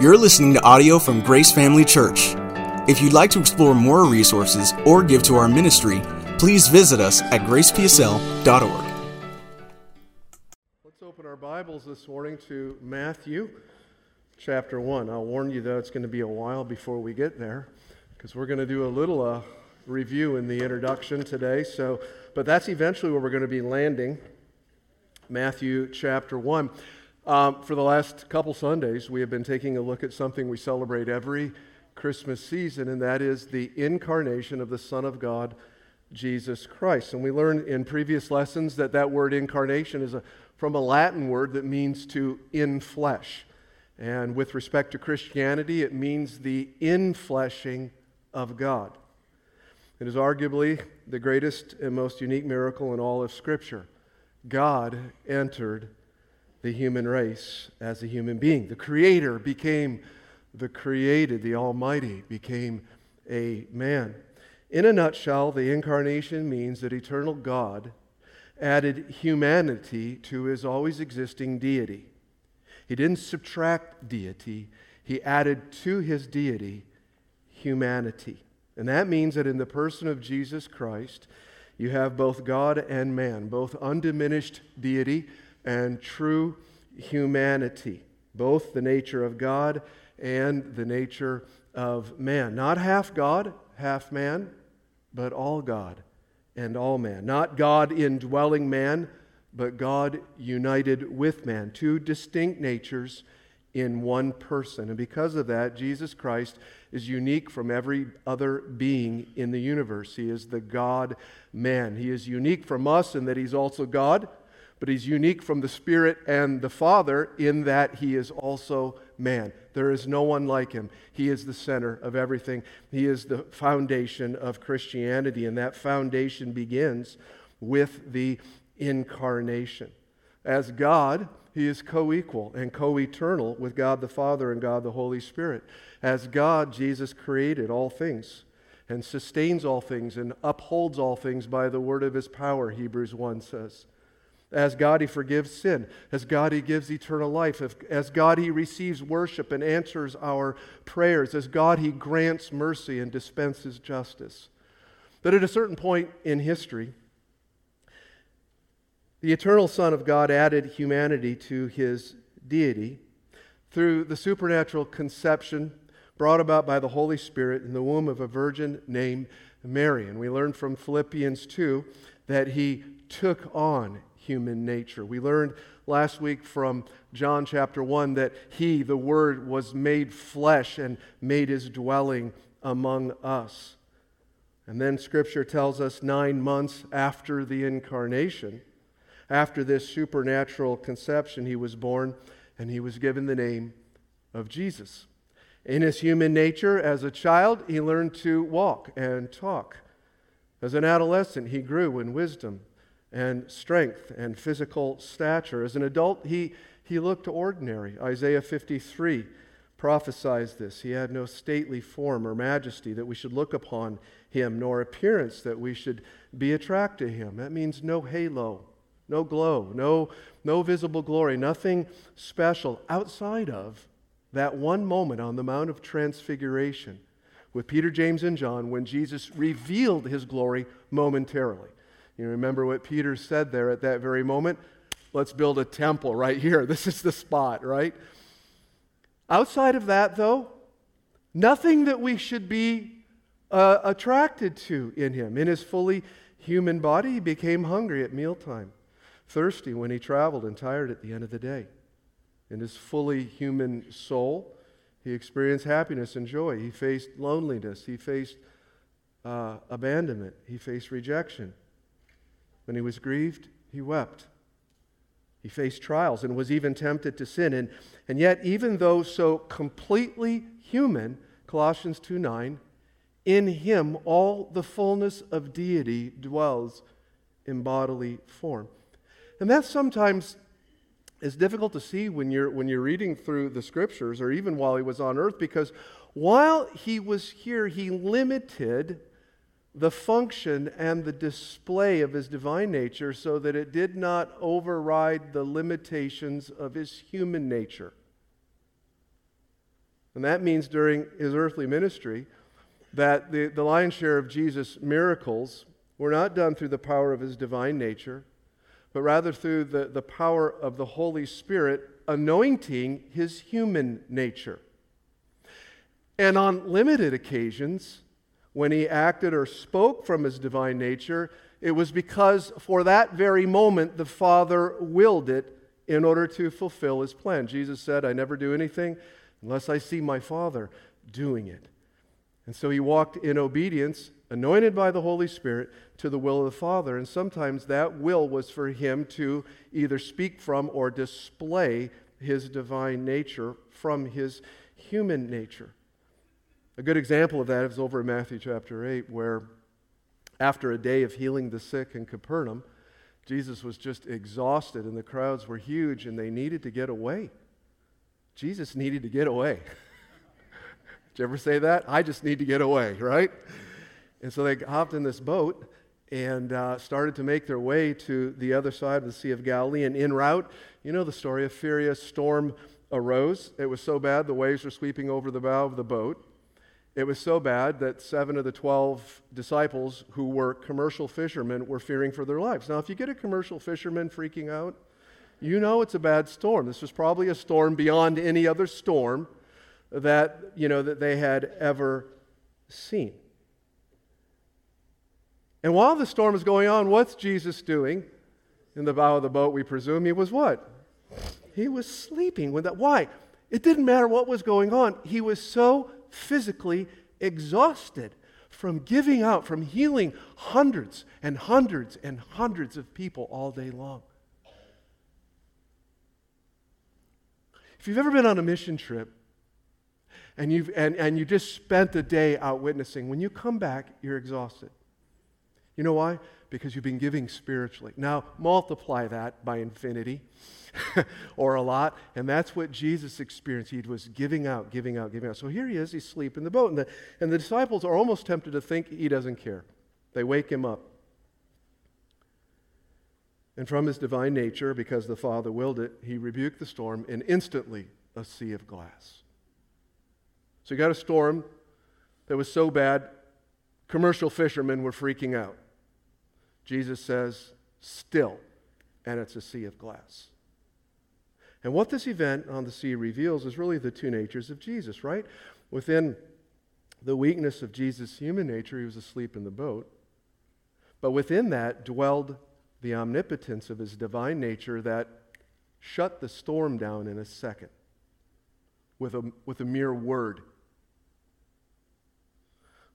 You're listening to audio from Grace Family Church. If you'd like to explore more resources or give to our ministry, please visit us at gracepsl.org. Let's open our Bibles this morning to Matthew chapter 1. I'll warn you, though, it's going to be a while before we get there, because we're going to do a little review in the introduction today. But that's eventually where we're going to be landing, Matthew chapter 1. For the last couple Sundays, we have been taking a look at something we celebrate every Christmas season, and that is the incarnation of the Son of God, Jesus Christ. And we learned in previous lessons that word incarnation is from a Latin word that means to inflesh. And with respect to Christianity, it means the infleshing of God. It is arguably the greatest and most unique miracle in all of Scripture. God entered the human race as a human being. The Creator became the created. The Almighty became a man. In a nutshell, the incarnation means that eternal God added humanity to his always existing deity. He didn't subtract deity. He added to his deity humanity. And that means that in the person of Jesus Christ, you have both God and man, both undiminished deity and true humanity, both the nature of God and the nature of man. Not half God, half man, but all God and all man. Not God indwelling man, but God united with man. Two distinct natures in one person. And because of that, Jesus Christ is unique from every other being in the universe. He is the God-man. He is unique from us in that he's also God, but he's unique from the Spirit and the Father in that he is also man. There is no one like him. He is the center of everything. He is the foundation of Christianity, and that foundation begins with the incarnation. As God, he is co-equal and co-eternal with God the Father and God the Holy Spirit. As God, Jesus created all things and sustains all things and upholds all things by the word of his power, Hebrews 1 says. As God, he forgives sin. As God, he gives eternal life. As God, he receives worship and answers our prayers. As God, he grants mercy and dispenses justice. But at a certain point in history, the eternal Son of God added humanity to his deity through the supernatural conception brought about by the Holy Spirit in the womb of a virgin named Mary. And we learn from Philippians 2 that he took on human nature. We learned last week from John chapter 1 that he, the Word, was made flesh and made his dwelling among us. And then Scripture tells us 9 months after the incarnation, after this supernatural conception, he was born and he was given the name of Jesus. In his human nature, as a child, he learned to walk and talk. As an adolescent, he grew in wisdom and strength and physical stature. As an adult, he looked ordinary. Isaiah 53 prophesies this. He had no stately form or majesty that we should look upon him, nor appearance that we should be attracted to him. That means no halo, no glow, no visible glory, nothing special outside of that one moment on the Mount of Transfiguration with Peter, James, and John when Jesus revealed his glory momentarily. You remember what Peter said there at that very moment? Let's build a temple right here. This is the spot, right? Outside of that, though, nothing that we should be attracted to in him. In his fully human body, he became hungry at mealtime, thirsty when he traveled, and tired at the end of the day. In his fully human soul, he experienced happiness and joy. He faced loneliness. He faced abandonment. He faced rejection. When he was grieved, he wept. He faced trials and was even tempted to sin. And yet, even though so completely human, Colossians 2:9, in him all the fullness of deity dwells in bodily form. And that sometimes is difficult to see when you're reading through the Scriptures, or even while he was on earth, because while he was here, he limited the function and the display of his divine nature so that it did not override the limitations of his human nature. And that means during his earthly ministry that the lion's share of Jesus' miracles were not done through the power of his divine nature, but rather through the power of the Holy Spirit anointing his human nature. And on limited occasions, when he acted or spoke from his divine nature, it was because for that very moment the Father willed it in order to fulfill his plan. Jesus said, "I never do anything unless I see my Father doing it." And so he walked in obedience, anointed by the Holy Spirit, to the will of the Father. And sometimes that will was for him to either speak from or display his divine nature from his human nature. A good example of that is over in Matthew chapter 8, where after a day of healing the sick in Capernaum, Jesus was just exhausted and the crowds were huge and they needed to get away. Jesus needed to get away. Did you ever say that? I just need to get away, right? And so they hopped in this boat and started to make their way to the other side of the Sea of Galilee. And en route, you know the story, a furious storm arose. It was so bad the waves were sweeping over the bow of the boat. It was so bad that 7 of the 12 disciples who were commercial fishermen were fearing for their lives. Now, if you get a commercial fisherman freaking out, you know it's a bad storm. This was probably a storm beyond any other storm that, you know, that they had ever seen. And while the storm is going on, what's Jesus doing in the bow of the boat? We presume he was what? He was sleeping. Why? It didn't matter what was going on. He was so physically exhausted from giving out, from healing hundreds and hundreds and hundreds of people all day long. If you've ever been on a mission trip and you just spent a day out witnessing, when you come back, you're exhausted. You know why? Because you've been giving spiritually. Now, multiply that by infinity or a lot, and that's what Jesus experienced. He was giving out, giving out, giving out. So here he is, he's asleep in the boat, and the disciples are almost tempted to think he doesn't care. They wake him up. And from his divine nature, because the Father willed it, he rebuked the storm, and instantly a sea of glass. So you got a storm that was so bad, commercial fishermen were freaking out. Jesus says, "Still," and it's a sea of glass. And what this event on the sea reveals is really the two natures of Jesus, right? Within the weakness of Jesus' human nature, he was asleep in the boat. But within that dwelled the omnipotence of his divine nature that shut the storm down in a second with a mere word.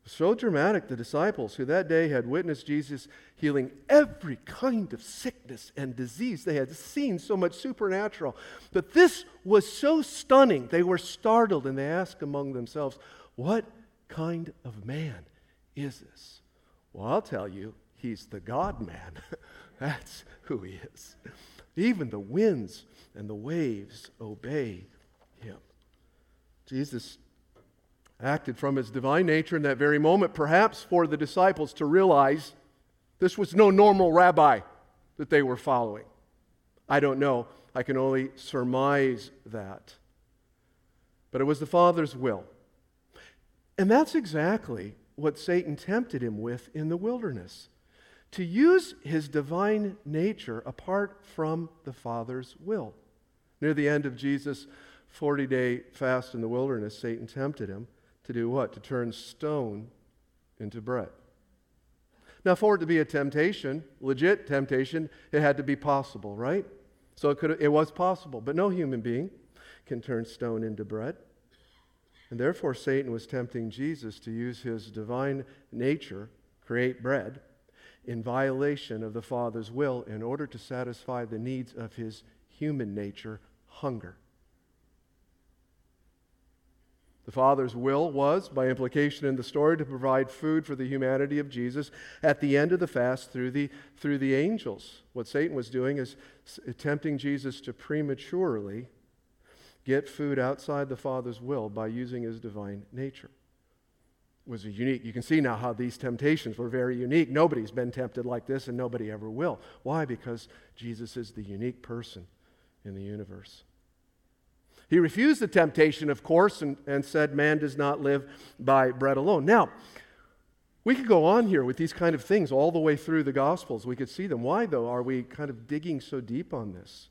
So dramatic, the disciples who that day had witnessed Jesus healing every kind of sickness and disease. They had seen so much supernatural. But this was so stunning, they were startled, and they asked among themselves, "What kind of man is this?" Well, I'll tell you, he's the God-man. That's who he is. Even the winds and the waves obey him. Jesus acted from his divine nature in that very moment, perhaps for the disciples to realize this was no normal rabbi that they were following. I don't know. I can only surmise that. But it was the Father's will. And that's exactly what Satan tempted him with in the wilderness, to use his divine nature apart from the Father's will. Near the end of Jesus' 40-day fast in the wilderness, Satan tempted him to do what? To turn stone into bread. Now, for it to be a temptation, legit temptation, it had to be possible, right? So it was possible, but no human being can turn stone into bread. And therefore, Satan was tempting Jesus to use his divine nature, create bread, in violation of the Father's will in order to satisfy the needs of his human nature, hunger. The Father's will was, by implication in the story, to provide food for the humanity of Jesus at the end of the fast through the angels. What Satan was doing is tempting Jesus to prematurely get food outside the Father's will by using his divine nature. It was unique. You can see now how these temptations were very unique. Nobody's been tempted like this, and nobody ever will. Why? Because Jesus is the unique person in the universe. He refused the temptation, of course, and said, man does not live by bread alone. Now, we could go on here with these kind of things all the way through the Gospels. We could see them. Why, though, are we kind of digging so deep on this?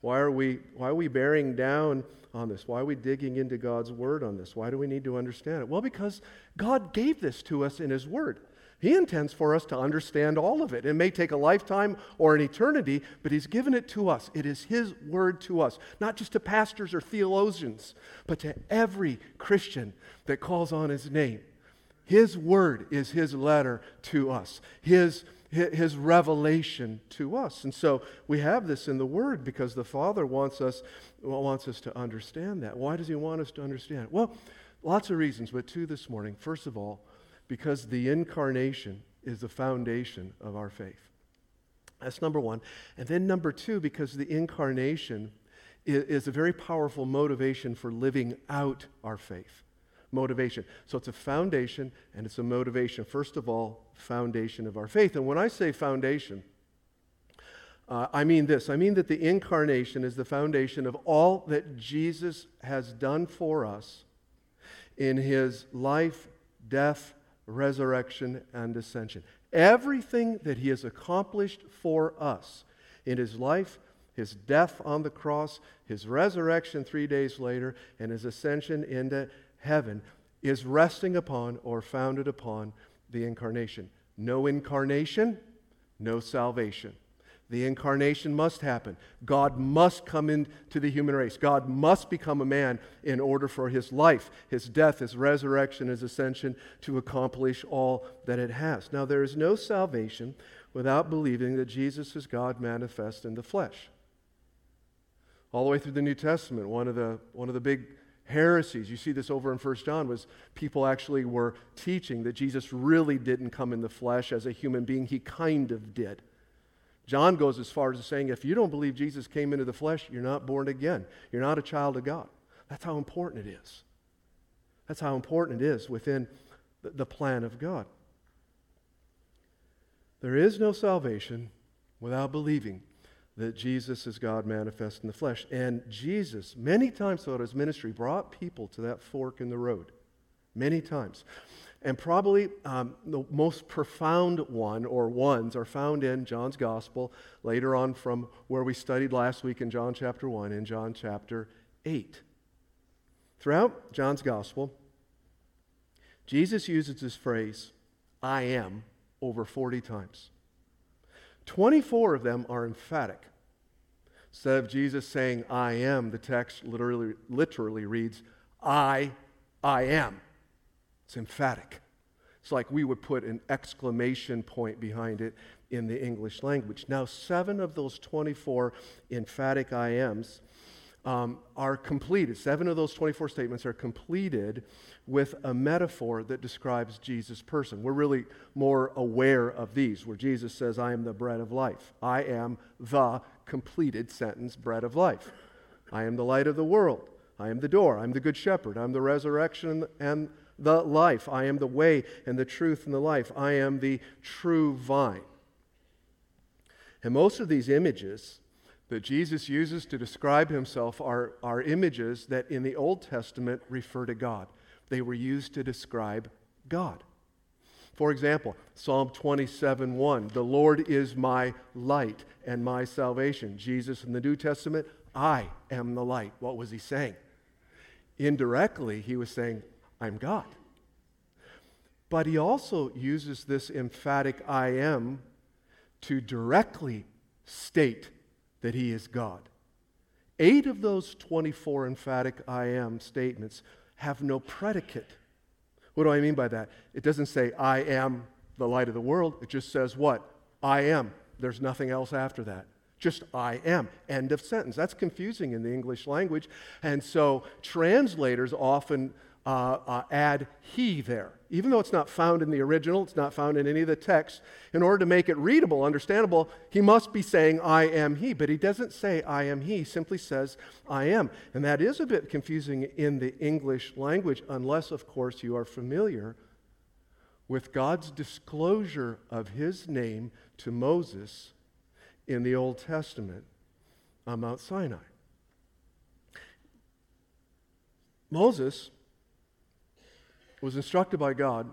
Why are we bearing down on this? Why are we digging into God's Word on this? Why do we need to understand it? Well, because God gave this to us in His Word. He intends for us to understand all of it. It may take a lifetime or an eternity, but He's given it to us. It is His Word to us, not just to pastors or theologians, but to every Christian that calls on His name. His Word is His letter to us, His revelation to us. And so we have this in the Word because the Father wants us to understand that. Why does He want us to understand it? Well, lots of reasons, but two this morning. First of all, because the Incarnation is the foundation of our faith. That's number one. And then number two, because the Incarnation is a very powerful motivation for living out our faith. Motivation. So it's a foundation and it's a motivation. First of all, foundation of our faith. And when I say foundation, I mean this. I mean that the Incarnation is the foundation of all that Jesus has done for us in His life, death, resurrection, and ascension. Everything that He has accomplished for us in His life, His death on the cross, His resurrection 3 days later, and His ascension into heaven is resting upon or founded upon the Incarnation. No incarnation, no salvation. The Incarnation must happen. God must come into the human race. God must become a man in order for His life, His death, His resurrection, His ascension to accomplish all that it has. Now, there is no salvation without believing that Jesus is God manifest in the flesh. All the way through the New Testament, one of the big heresies, you see this over in 1 John, was people actually were teaching that Jesus really didn't come in the flesh as a human being. He kind of did. John goes as far as saying, if you don't believe Jesus came into the flesh, you're not born again. You're not a child of God. That's how important it is. That's how important it is within the plan of God. There is no salvation without believing that Jesus is God manifest in the flesh. And Jesus, many times throughout His ministry, brought people to that fork in the road. Many times. And probably the most profound one or ones are found in John's Gospel, later on from where we studied last week in John chapter 1 and John chapter 8. Throughout John's Gospel, Jesus uses this phrase, I am, over 40 times. 24 of them are emphatic. Instead of Jesus saying, I am, the text literally reads, I am. It's emphatic. It's like we would put an exclamation point behind it in the English language. Now, 7 of those 24 emphatic I ams are completed. 7 of those 24 statements are completed with a metaphor that describes Jesus' person. We're really more aware of these, where Jesus says, I am the bread of life. I am the completed sentence, bread of life. I am the light of the world. I am the door. I am the good shepherd. I am the resurrection and the life. I am the way and the truth and the life. I am the true vine. And most of these images that Jesus uses to describe Himself are images that in the Old Testament refer to God. They were used to describe God. For example, Psalm 27:1, the Lord is my light and my salvation. Jesus in the New Testament, I am the light. What was He saying? Indirectly, He was saying, I'm God. But He also uses this emphatic I am to directly state that He is God. 8 of those 24 emphatic I am statements have no predicate. What do I mean by that? It doesn't say, I am the light of the world. It just says what? I am. There's nothing else after that. Just I am. End of sentence. That's confusing in the English language. And so translators often add he there. Even though it's not found in the original, it's not found in any of the texts, in order to make it readable, understandable, he must be saying, I am he. But he doesn't say, I am he. He simply says, I am. And that is a bit confusing in the English language, unless, of course, you are familiar with God's disclosure of His name to Moses in the Old Testament on Mount Sinai. Moses was instructed by God,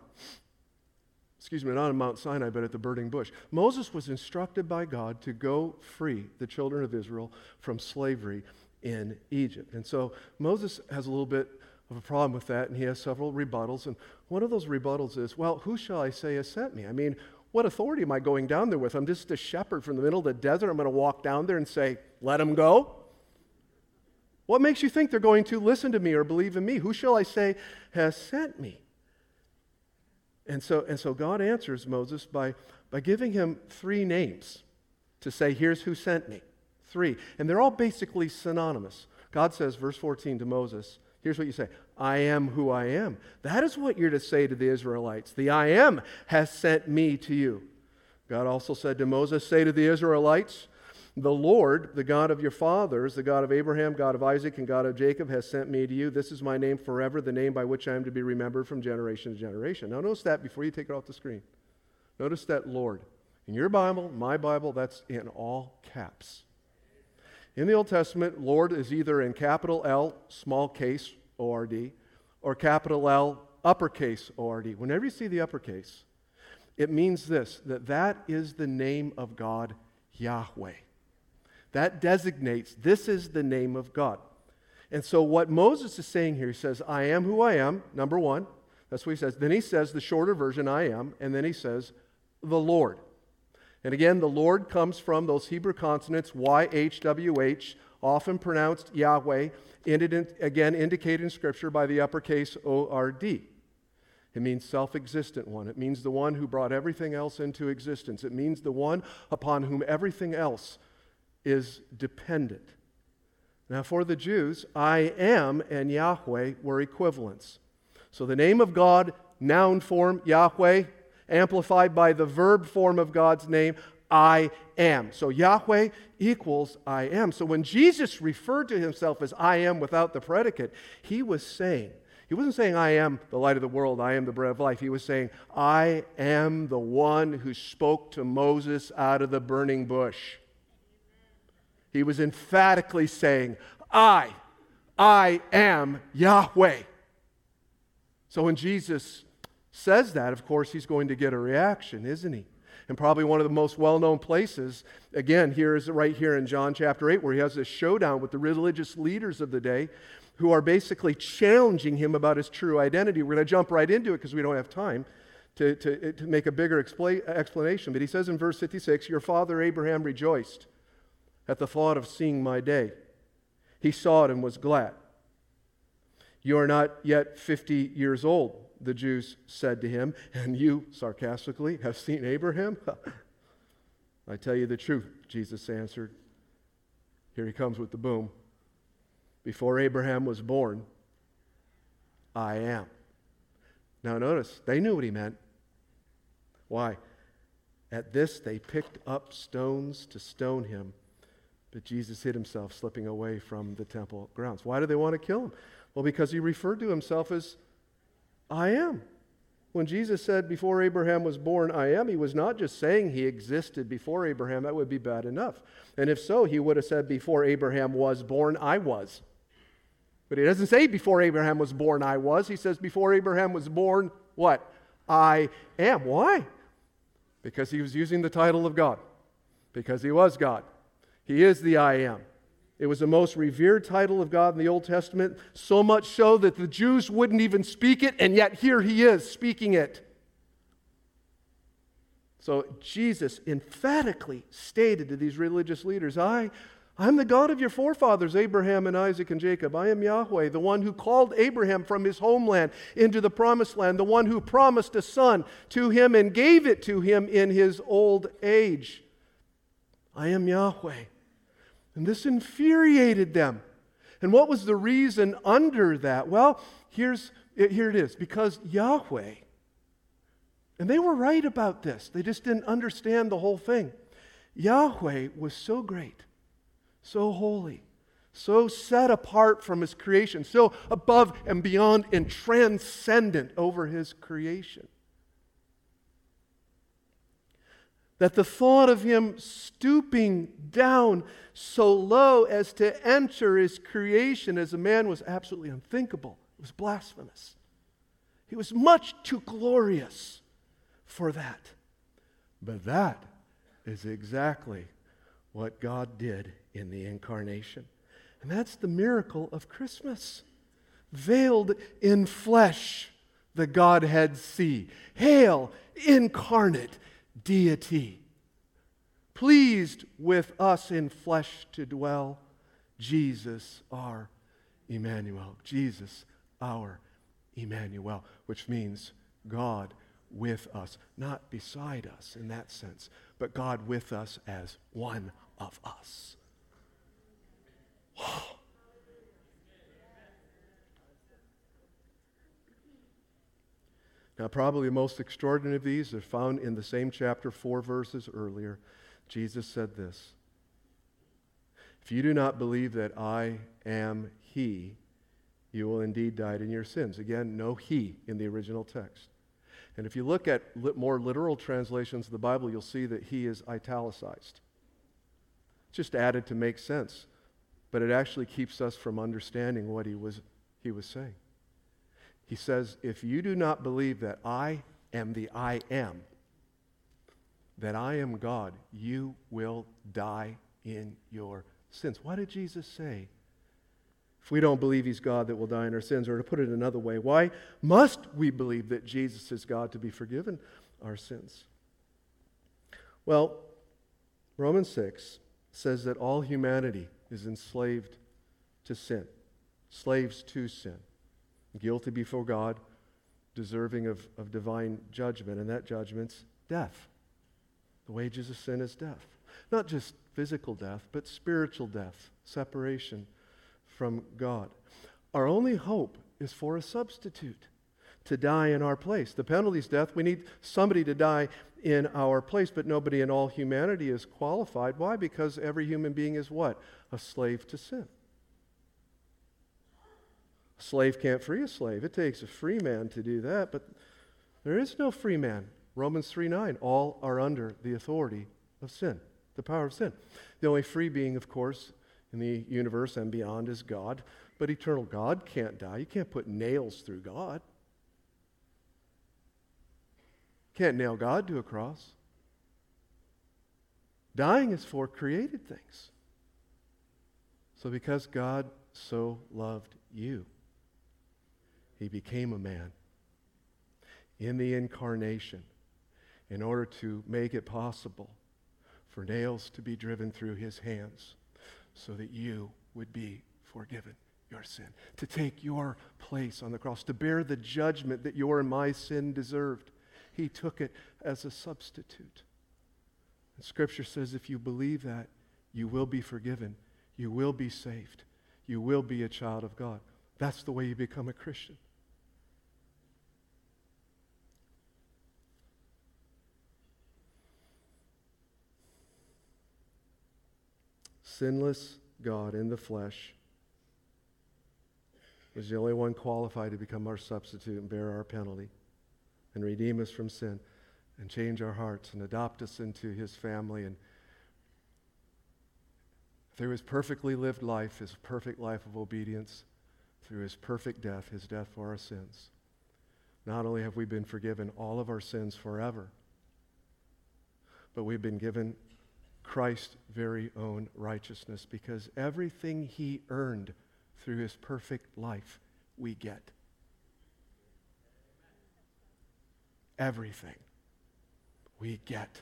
not on Mount Sinai, but at the burning bush. Moses was instructed by God to go free the children of Israel from slavery in Egypt. And so Moses has a little bit of a problem with that, and he has several rebuttals. And one of those rebuttals is, well, who shall I say has sent me? I mean, what authority am I going down there with? I'm just a shepherd from the middle of the desert. I'm going to walk down there and say, let them go? What makes you think they're going to listen to me or believe in me? Who shall I say has sent me? And so God answers Moses by giving him three names to say, here's who sent me. Three. And they're all basically synonymous. God says, verse 14 to Moses, here's what you say, I am who I am. That is what you're to say to the Israelites. The I am has sent me to you. God also said to Moses, say to the Israelites, the Lord, the God of your fathers, the God of Abraham, God of Isaac, and God of Jacob has sent me to you. This is my name forever, the name by which I am to be remembered from generation to generation. Now notice that before you take it off the screen. Notice that Lord. In your Bible, my Bible, that's in all caps. In the Old Testament, Lord is either in capital L, small case, O-R-D, or capital L, uppercase, O-R-D. Whenever you see the uppercase, it means this, that is the name of God, Yahweh. That designates this is the name of God. And so what Moses is saying here, he says, I am who I am, number one. That's what he says. Then he says the shorter version, I am. And then he says, the Lord. And again, the Lord comes from those Hebrew consonants, YHWH, often pronounced Yahweh, again indicated in Scripture by the uppercase O-R-D. It means self-existent one. It means the one who brought everything else into existence. It means the one upon whom everything else is dependent. Now for the Jews, I am and Yahweh were equivalents. So the name of God, noun form, Yahweh, amplified by the verb form of God's name, I am. So Yahweh equals I am. So when Jesus referred to himself as I am without the predicate, he wasn't saying I am the light of the world, I am the bread of life. He was saying I am the one who spoke to Moses out of the burning bush. He was emphatically saying, I am Yahweh. So when Jesus says that, of course, he's going to get a reaction, isn't he? And probably one of the most well-known places, again, here is right here in John chapter 8, where he has this showdown with the religious leaders of the day who are basically challenging him about his true identity. We're going to jump right into it because we don't have time to make a bigger explanation. But he says in verse 56, your father Abraham rejoiced at the thought of seeing my day. He saw it and was glad. You are not yet 50 years old, the Jews said to him, and you, sarcastically, have seen Abraham? I tell you the truth, Jesus answered. Here he comes with the boom. Before Abraham was born, I am. Now notice, they knew what he meant. Why? At this they picked up stones to stone him. But Jesus hid himself, slipping away from the temple grounds. Why do they want to kill him? Well, because he referred to himself as, I am. When Jesus said, before Abraham was born, I am, he was not just saying he existed before Abraham. That would be bad enough. And if so, he would have said, before Abraham was born, I was. But he doesn't say, before Abraham was born, I was. He says, before Abraham was born, what? I am. Why? Because he was using the title of God. Because he was God. He is the I am. It was the most revered title of God in the Old Testament, so much so that the Jews wouldn't even speak it, and yet here he is speaking it. So Jesus emphatically stated to these religious leaders, I'm the God of your forefathers, Abraham and Isaac and Jacob. I am Yahweh, the one who called Abraham from his homeland into the promised land, the one who promised a son to him and gave it to him in his old age. I am Yahweh. And this infuriated them. And what was the reason under that? Well, here it is. Because Yahweh, and they were right about this. They just didn't understand the whole thing. Yahweh was so great, so holy, so set apart from his creation, so above and beyond and transcendent over his creation, that the thought of him stooping down so low as to enter his creation as a man was absolutely unthinkable. It It was blasphemous. He was much too glorious for that. But that is exactly what God did in the incarnation. And that's the miracle of Christmas. Veiled in flesh, the Godhead see. Hail, incarnate deity. Pleased with us in flesh to dwell, Jesus our Emmanuel. Jesus our Emmanuel, which means God with us, not beside us in that sense, but God with us as one of us. Oh. Now, probably the most extraordinary of these are found in the same chapter, 4 verses earlier. Jesus said this, "If you do not believe that I am He, you will indeed die in your sins." Again, no He in the original text. And if you look at more literal translations of the Bible, you'll see that He is italicized. Just added to make sense. But it actually keeps us from understanding what he was saying. He says, if you do not believe that I am the I am, that I am God, you will die in your sins. Why did Jesus say, if we don't believe He's God, that we'll die in our sins? Or to put it another way, why must we believe that Jesus is God to be forgiven our sins? Well, Romans 6 says that all humanity is enslaved to sin, slaves to sin, guilty before God, deserving of divine judgment, and that judgment's death. The wages of sin is death. Not just physical death, but spiritual death, separation from God. Our only hope is for a substitute to die in our place. The penalty's death. We need somebody to die in our place, but nobody in all humanity is qualified. Why? Because every human being is what? A slave to sin. A slave can't free a slave. It takes a free man to do that, but there is no free man. Romans 3:9, all are under the authority of sin, the power of sin. The only free being, of course, in the universe and beyond is God, but eternal God can't die. You can't put nails through God. Can't nail God to a cross. Dying is for created things. So because God so loved you, He became a man in the incarnation in order to make it possible for nails to be driven through His hands so that you would be forgiven your sin, to take your place on the cross, to bear the judgment that your and my sin deserved. He took it as a substitute. And Scripture says if you believe that, you will be forgiven. You will be saved. You will be a child of God. That's the way you become a Christian. Sinless God in the flesh was the only one qualified to become our substitute and bear our penalty, and redeem us from sin, and change our hearts, and adopt us into His family. And through His perfectly lived life, His perfect life of obedience, through His perfect death, His death for our sins, not only have we been forgiven all of our sins forever, but we've been given Christ's very own righteousness, because everything He earned through His perfect life, we get. Everything we get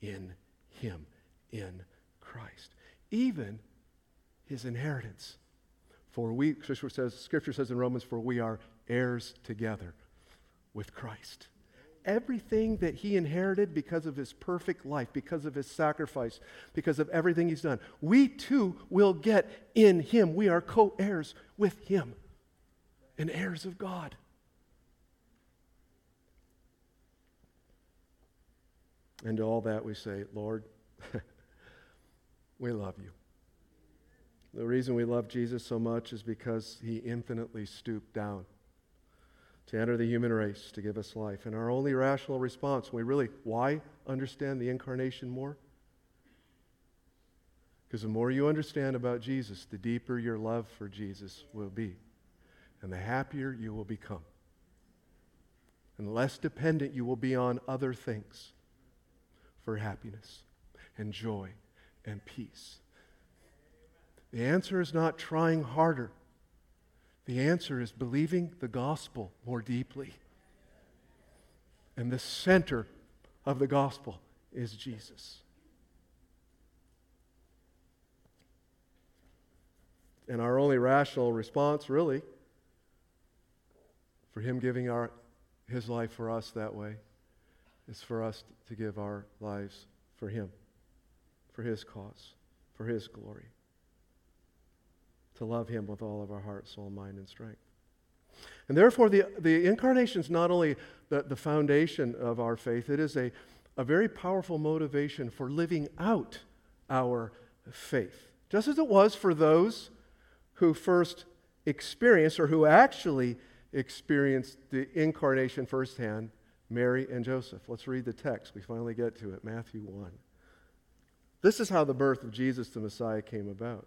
in Him, in Christ. Even His inheritance. For we, Scripture says in Romans, for we are heirs together with Christ. Everything that He inherited because of His perfect life, because of His sacrifice, because of everything He's done, we too will get in Him. We are co-heirs with Him and heirs of God. And to all that we say, Lord, we love You. The reason we love Jesus so much is because He infinitely stooped down to enter the human race to give us life. And our only rational response, we really, why understand the incarnation more? Because the more you understand about Jesus, the deeper your love for Jesus will be. and the happier you will become. And less dependent you will be on other things for happiness and joy and peace. The answer is not trying harder. The answer is believing the gospel more deeply. And the center of the gospel is Jesus. And our only rational response, really, for Him giving His life for us that way, is for us to give our lives for Him, for His cause, for His glory, to love Him with all of our heart, soul, mind, and strength. And therefore, the incarnation is not only the foundation of our faith, it is a very powerful motivation for living out our faith. Just as it was for those who first experienced, or who actually experienced the incarnation firsthand, Mary and Joseph. Let's read the text. We finally get to it, Matthew 1. This is how the birth of Jesus the Messiah came about.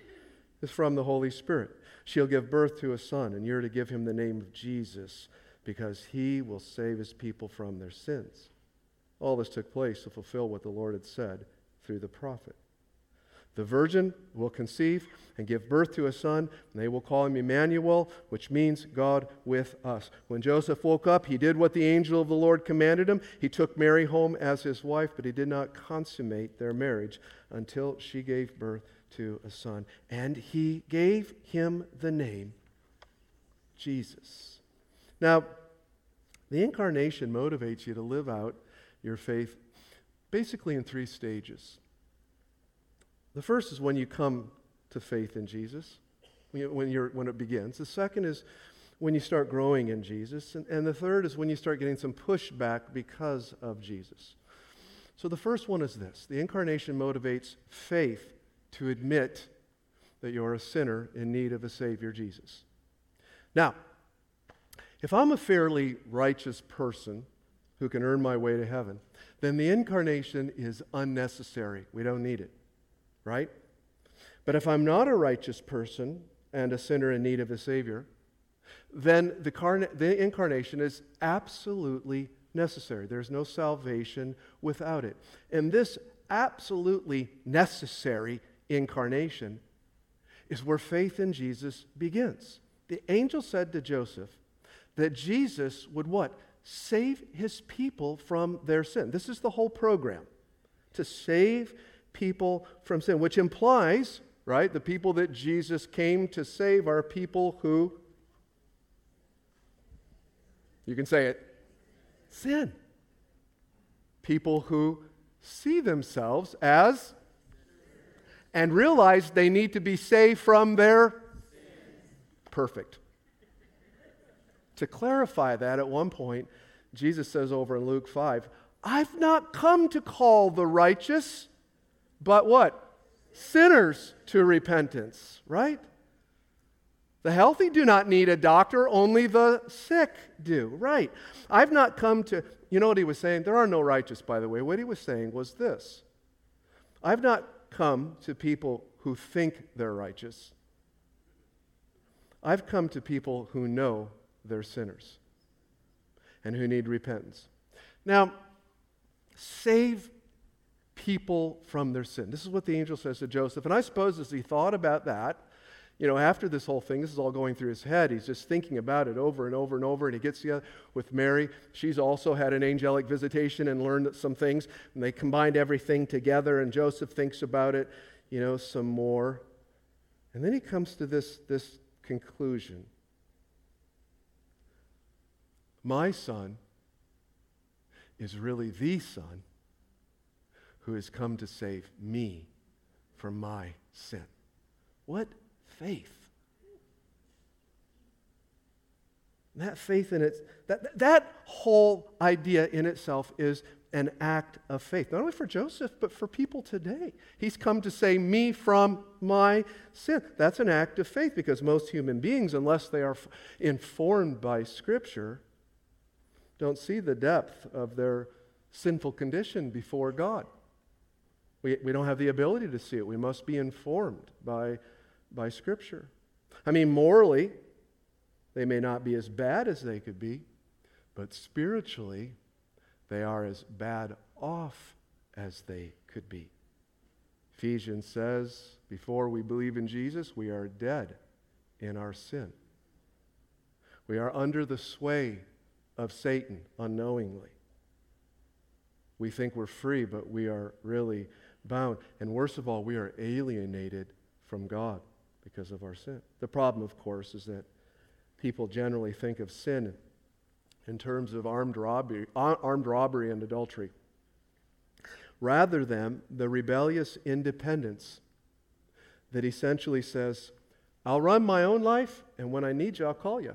is from the Holy Spirit. She'll give birth to a son, and you're to give him the name of Jesus, because he will save his people from their sins." All this took place to fulfill what the Lord had said through the prophet. "The virgin will conceive and give birth to a son, and they will call him Emmanuel," which means God with us. When Joseph woke up, he did what the angel of the Lord commanded him. He took Mary home as his wife, but he did not consummate their marriage until she gave birth to a son. And he gave him the name Jesus. Now, the incarnation motivates you to live out your faith basically in three stages. The first is when you come to faith in Jesus, when it begins. The second is when you start growing in Jesus. And the third is when you start getting some pushback because of Jesus. So the first one is this. The incarnation motivates faith to admit that you're a sinner in need of a Savior, Jesus. Now, if I'm a fairly righteous person who can earn my way to heaven, then the incarnation is unnecessary. We don't need it. Right? But if I'm not a righteous person and a sinner in need of a Savior, then the incarnation is absolutely necessary. There's no salvation without it. And this absolutely necessary incarnation is where faith in Jesus begins. The angel said to Joseph that Jesus would what? Save his people from their sin. This is the whole program, to save people from sin, which implies, right, the people that Jesus came to save are people who, you can say it, sin. People who see themselves as and realize they need to be saved from their perfect. To clarify that, at one point, Jesus says over in Luke 5, "I've not come to call the righteous, but what? Sinners to repentance," right? The healthy do not need a doctor, only the sick do, right? I've not come to, you know what he was saying? There are no righteous, by the way. What he was saying was this. I've not come to people who think they're righteous. I've come to people who know they're sinners and who need repentance. Now, save people from their sin. This is what the angel says to Joseph. And I suppose as he thought about that, you know, after this whole thing, this is all going through his head. He's just thinking about it over and over and over. And he gets together with Mary. She's also had an angelic visitation and learned some things. And they combined everything together. And Joseph thinks about it, you know, some more. And then he comes to this conclusion. My son is really the son who has come to save me from my sin. What faith! And that faith in it, that whole idea in itself is an act of faith. Not only for Joseph, but for people today. He's come to save me from my sin. That's an act of faith, because most human beings, unless they are informed by Scripture, don't see the depth of their sinful condition before God. We don't have the ability to see it. We must be informed by Scripture. I mean, morally, they may not be as bad as they could be, but spiritually, they are as bad off as they could be. Ephesians says, before we believe in Jesus, we are dead in our sin. We are under the sway of Satan unknowingly. We think we're free, but we are really bound. And worst of all, we are alienated from God because of our sin. The problem, of course, is that people generally think of sin in terms of armed robbery and adultery, rather than the rebellious independence that essentially says, I'll run my own life, and when I need you, I'll call you.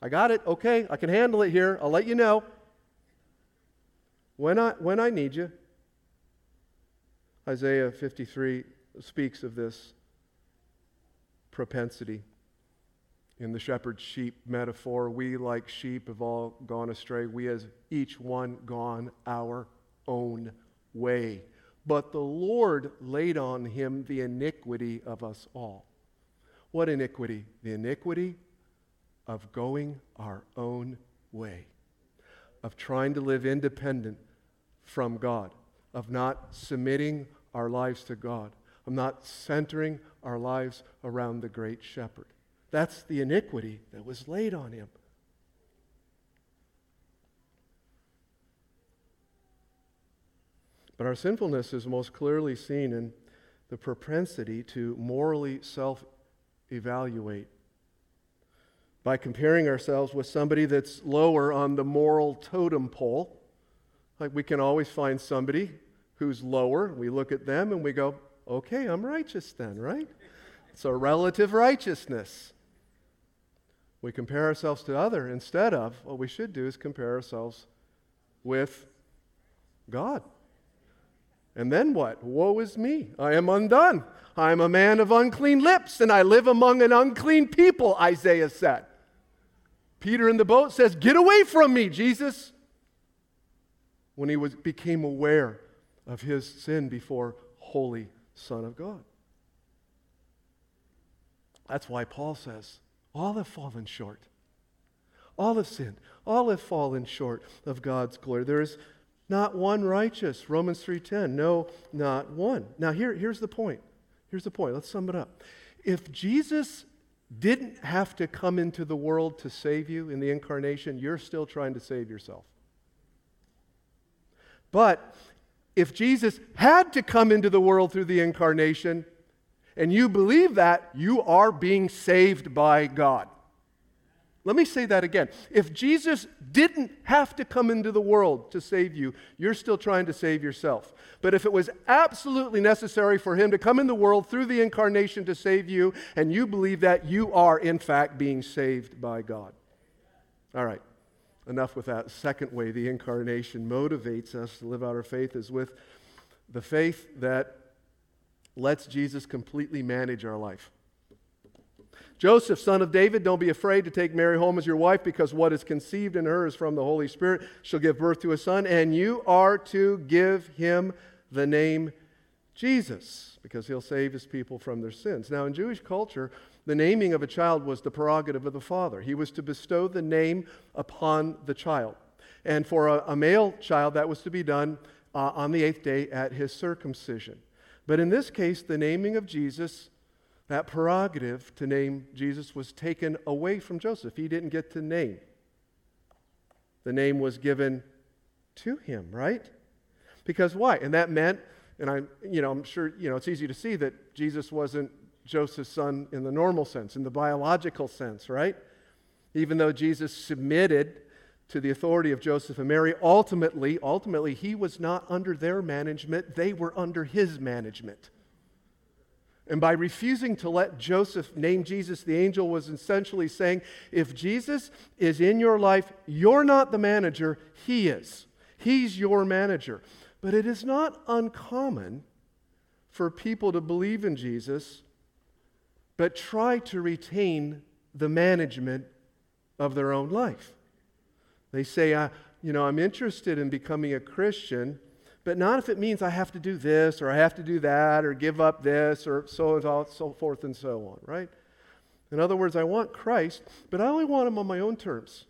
I got it, okay, I can handle it here, I'll let you know when I need you. Isaiah 53 speaks of this propensity. In the shepherd sheep metaphor, we like sheep have all gone astray. We have each one gone our own way. But the Lord laid on him the iniquity of us all. What iniquity? The iniquity of going our own way, of trying to live independent from God, of not submitting our lives to God, of not centering our lives around the great shepherd. That's the iniquity that was laid on him. But our sinfulness is most clearly seen in the propensity to morally self-evaluate by comparing ourselves with somebody that's lower on the moral totem pole. Like, we can always find somebody who's lower. We look at them and we go, okay, I'm righteous then, right? It's a relative righteousness. We compare ourselves to other instead of what we should do is compare ourselves with God. And then what? Woe is me. I am undone. I am a man of unclean lips, and I live among an unclean people, Isaiah said. Peter in the boat says, get away from me, Jesus. When he became aware of his sin before Holy Son of God. That's why Paul says, all have fallen short. All have sinned. All have fallen short of God's glory. There is not one righteous, Romans 3:10. No, not one. Now here's the point. Here's the point. Let's sum it up. If Jesus didn't have to come into the world to save you in the incarnation, you're still trying to save yourself. But if Jesus had to come into the world through the incarnation, and you believe that, you are being saved by God. Let me say that again. If Jesus didn't have to come into the world to save you, you're still trying to save yourself. But if it was absolutely necessary for him to come in the world through the incarnation to save you, and you believe that, you are in fact being saved by God. All right, enough with that second way the incarnation motivates us to live out our faith is with the faith that lets Jesus completely manage our life. Joseph, son of David, don't be afraid to take Mary home as your wife, because what is conceived in her is from the Holy Spirit. She'll give birth to a son, and you are to give him the name Jesus, because he'll save his people from their sins. Now, in Jewish culture, the naming of a child was the prerogative of the father. He was to bestow the name upon the child. And for a male child, that was to be done on the eighth day at his circumcision. But in this case, the naming of Jesus, that prerogative to name Jesus, was taken away from Joseph. He didn't get to name. The name was given to him, right? Because why? And that meant, and I'm sure, it's easy to see that Jesus wasn't Joseph's son in the normal sense, in the biological sense, right? Even though Jesus submitted to the authority of Joseph and Mary, ultimately, he was not under their management. They were under his management. And by refusing to let Joseph name Jesus, the angel was essentially saying, if Jesus is in your life, you're not the manager, he is. He's your manager. But it is not uncommon for people to believe in Jesus, but try to retain the management of their own life. They say, I'm interested in becoming a Christian, but not if it means I have to do this or I have to do that or give up this or so forth and so on, right? In other words, I want Christ, but I only want him on my own terms.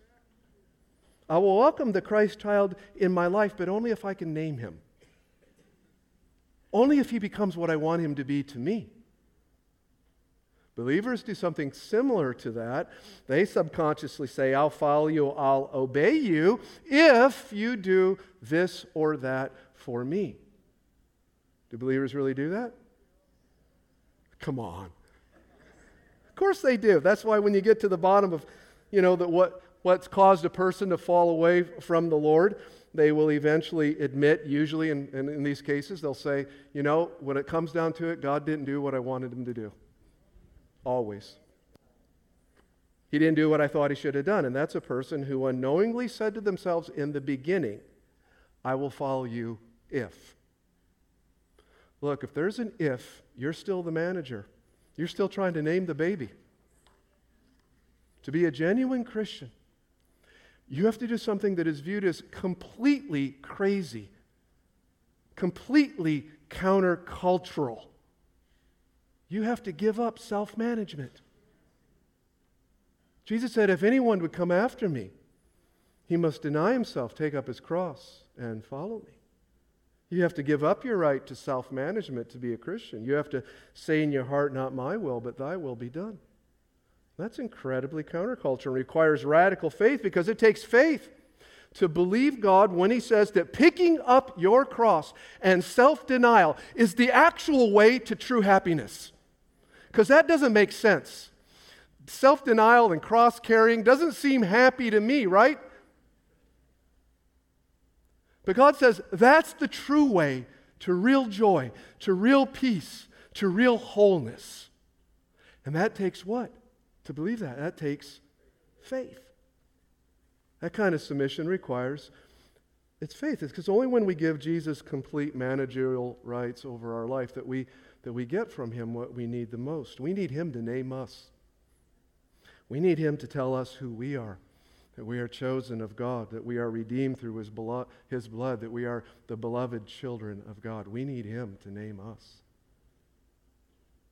I will welcome the Christ child in my life, but only if I can name him. Only if he becomes what I want him to be to me. Believers do something similar to that. They subconsciously say, I'll follow you, I'll obey you, if you do this or that for me. Do believers really do that? Come on. Of course they do. That's why when you get to the bottom of, what's caused a person to fall away from the Lord, they will eventually admit, usually in these cases, they'll say, when it comes down to it, God didn't do what I wanted him to do. Always. He didn't do what I thought he should have done. And that's a person who unknowingly said to themselves in the beginning, I will follow you if. Look, if there's an if, you're still the manager. You're still trying to name the baby. To be a genuine Christian, you have to do something that is viewed as completely crazy, completely countercultural. You have to give up self-management. Jesus said, if anyone would come after me, he must deny himself, take up his cross, and follow me. You have to give up your right to self-management to be a Christian. You have to say in your heart, not my will, but thy will be done. That's incredibly countercultural and requires radical faith, because it takes faith to believe God when he says that picking up your cross and self-denial is the actual way to true happiness. Because that doesn't make sense. Self-denial and cross-carrying doesn't seem happy to me, right? But God says that's the true way to real joy, to real peace, to real wholeness. And that takes what? To believe that. That takes faith. That kind of submission requires its faith. It's because only when we give Jesus complete managerial rights over our life that we get from him what we need the most. We need him to name us. We need him to tell us who we are, that we are chosen of God, that we are redeemed through his blood, that we are the beloved children of God. We need him to name us.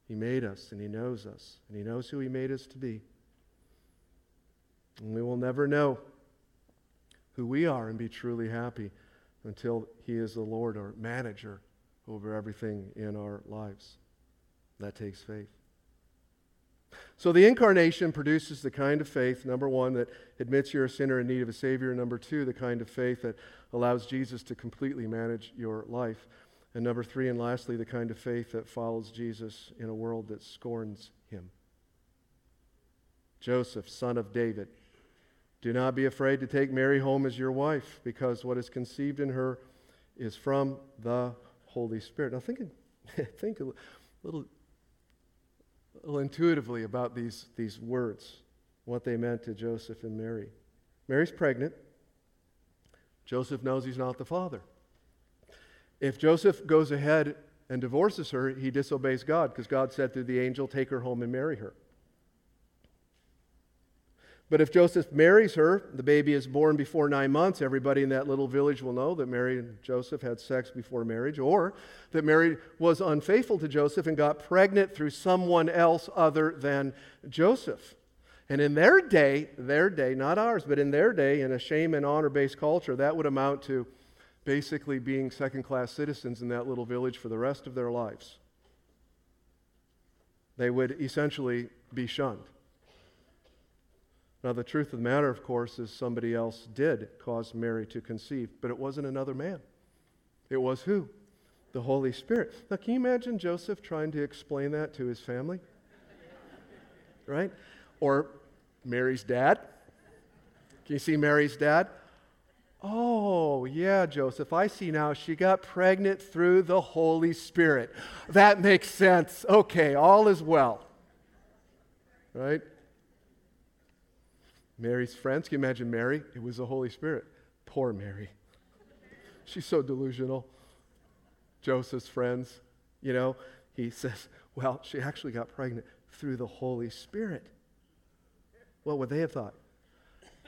He made us, and he knows us, and he knows who he made us to be. And we will never know who we are and be truly happy until he is the Lord or manager over everything in our lives. That takes faith. So the incarnation produces the kind of faith, number one, that admits you're a sinner in need of a Savior, and number two, the kind of faith that allows Jesus to completely manage your life. And number three, and lastly, the kind of faith that follows Jesus in a world that scorns him. Joseph, son of David, do not be afraid to take Mary home as your wife, because what is conceived in her is from the Holy Spirit. Now think a little intuitively about these words, what they meant to Joseph and Mary. Mary's pregnant. Joseph knows he's not the father. If Joseph goes ahead and divorces her, he disobeys God, because God said through the angel, take her home and marry her. But if Joseph marries her, the baby is born before 9 months, everybody in that little village will know that Mary and Joseph had sex before marriage, or that Mary was unfaithful to Joseph and got pregnant through someone else other than Joseph. And in their day, not ours, but in their day, in a shame and honor-based culture, that would amount to basically being second-class citizens in that little village for the rest of their lives. They would essentially be shunned. Now, the truth of the matter, of course, is somebody else did cause Mary to conceive, but it wasn't another man. It was who? The Holy Spirit. Now, can you imagine Joseph trying to explain that to his family? Right? Or Mary's dad. Can you see Mary's dad? Oh, yeah, Joseph, I see now. She got pregnant through the Holy Spirit. That makes sense. Okay, all is well. Right? Mary's friends, can you imagine Mary? It was the Holy Spirit. Poor Mary. She's so delusional. Joseph's friends, you know, he says, well, she actually got pregnant through the Holy Spirit. What would they have thought?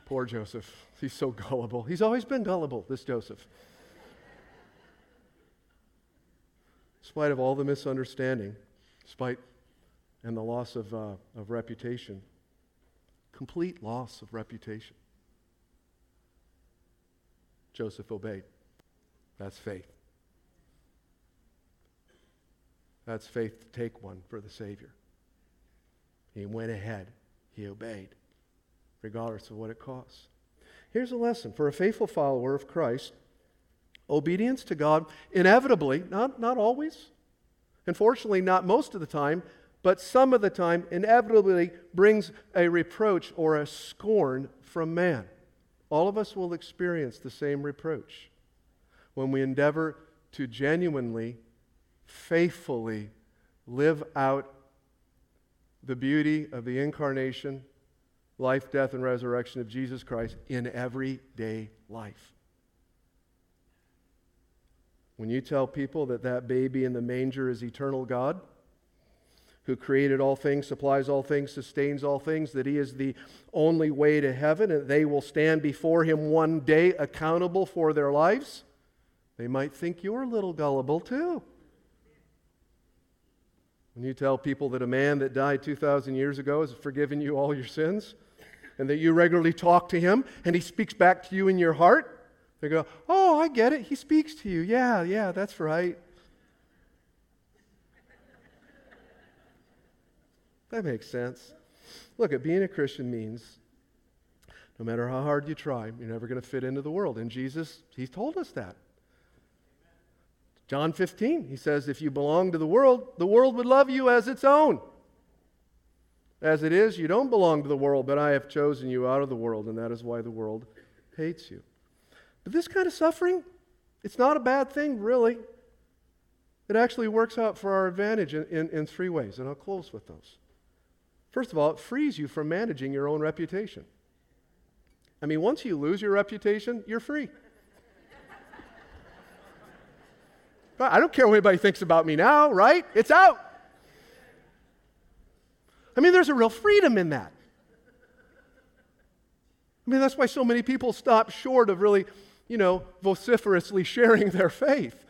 Poor Joseph. He's so gullible. He's always been gullible, this Joseph. In spite of all the misunderstanding, spite and the loss of reputation, complete loss of reputation, Joseph obeyed. That's faith. That's faith to take one for the Savior. He went ahead. He obeyed, regardless of what it costs. Here's a lesson for a faithful follower of Christ. Obedience to God inevitably, not always, unfortunately not most of the time, but some of the time inevitably brings a reproach or a scorn from man. All of us will experience the same reproach when we endeavor to genuinely, faithfully live out the beauty of the incarnation, life, death, and resurrection of Jesus Christ in everyday life. When you tell people that that baby in the manger is eternal God, who created all things, supplies all things, sustains all things, that He is the only way to heaven, and they will stand before Him one day accountable for their lives, they might think you're a little gullible too. When you tell people that a man that died 2,000 years ago has forgiven you all your sins, and that you regularly talk to him, and he speaks back to you in your heart, they go, oh, I get it. He speaks to you. Yeah, that's right. That makes sense. Look, being a Christian means no matter how hard you try, you're never going to fit into the world. And Jesus, He's told us that. John 15, He says, if you belong to the world would love you as its own. As it is, you don't belong to the world, but I have chosen you out of the world, and that is why the world hates you. But this kind of suffering, it's not a bad thing, really. It actually works out for our advantage in three ways, and I'll close with those. First of all, it frees you from managing your own reputation. I mean, once you lose your reputation, you're free. I don't care what anybody thinks about me now, right? It's out. I mean, there's a real freedom in that. I mean, that's why so many people stop short of really, vociferously sharing their faith.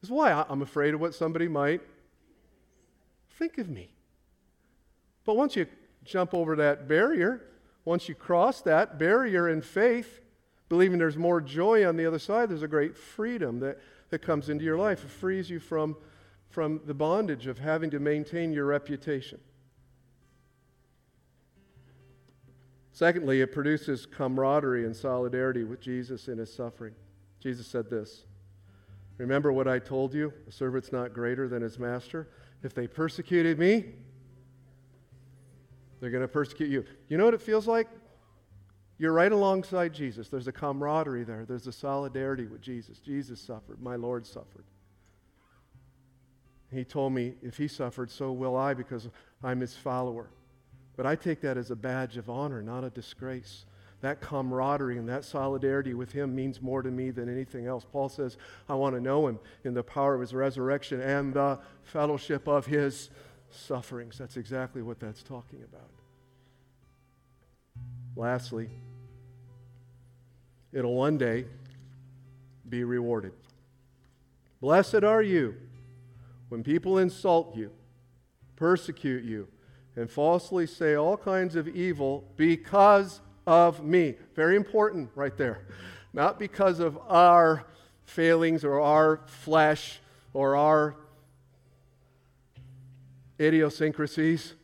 That's why I'm afraid of what somebody might think of me. But once you jump over that barrier, once you cross that barrier in faith, believing there's more joy on the other side, there's a great freedom that comes into your life. It frees you from the bondage of having to maintain your reputation. Secondly, it produces camaraderie and solidarity with Jesus in His suffering. Jesus said this, remember what I told you, a servant's not greater than his master. If they persecuted me, they're going to persecute you. You know what it feels like? You're right alongside Jesus. There's a camaraderie there. There's a solidarity with Jesus. Jesus suffered. My Lord suffered. He told me, if He suffered, so will I, because I'm His follower. But I take that as a badge of honor, not a disgrace. That camaraderie and that solidarity with Him means more to me than anything else. Paul says, I want to know Him in the power of His resurrection and the fellowship of His sufferings. That's exactly what that's talking about. Lastly, it'll one day be rewarded. Blessed are you when people insult you, persecute you, and falsely say all kinds of evil because of me. Very important right there. Not because of our failings or our flesh or our idiosyncrasies.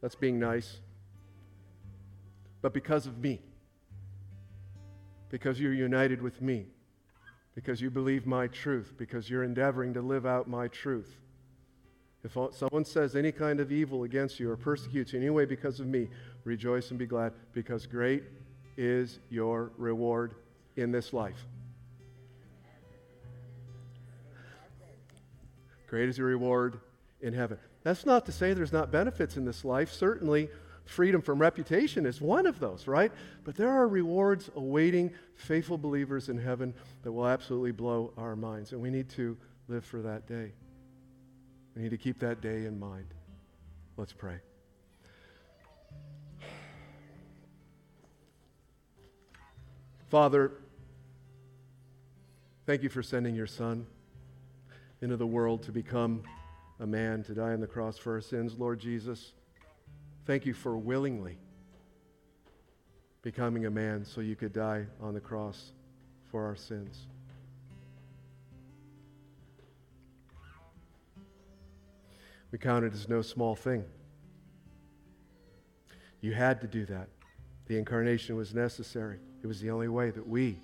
That's being nice. But because of me. Because you're united with me, because you believe my truth, because you're endeavoring to live out my truth. If someone says any kind of evil against you or persecutes you in any way because of me, rejoice and be glad, because great is your reward in this life. Great is your reward in heaven. That's not to say there's not benefits in this life. Certainly, freedom from reputation is one of those, right? But there are rewards awaiting faithful believers in heaven that will absolutely blow our minds. And we need to live for that day. We need to keep that day in mind. Let's pray. Father, thank you for sending your Son into the world to become a man, to die on the cross for our sins. Lord Jesus, thank you for willingly becoming a man so you could die on the cross for our sins. We count it as no small thing. You had to do that. The incarnation was necessary. It was the only way that we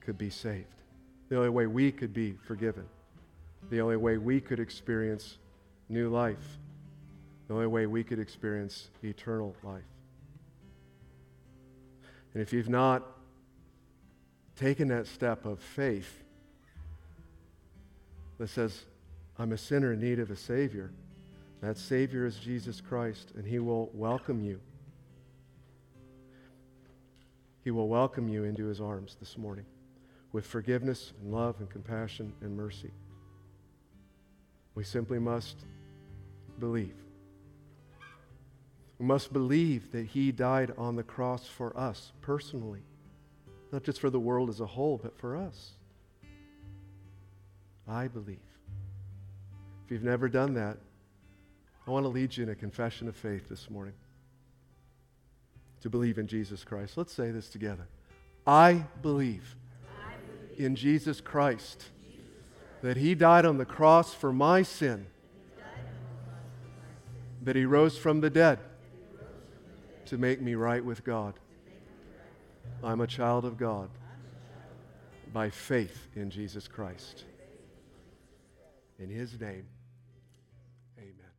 could be saved, the only way we could be forgiven, the only way we could experience new life, the only way we could experience eternal life. And if you've not taken that step of faith that says, I'm a sinner in need of a Savior, that Savior is Jesus Christ, and He will welcome you. He will welcome you into His arms this morning with forgiveness and love and compassion and mercy. We simply must believe. We must believe that He died on the cross for us personally, not just for the world as a whole, but for us. I believe. If you've never done that, I want to lead you in a confession of faith this morning to believe in Jesus Christ. Let's say this together. I believe in Jesus Christ. That He died on the cross for my sin. That He rose from the dead to make me right with God. I'm a child of God by faith in Jesus Christ. In His name, amen.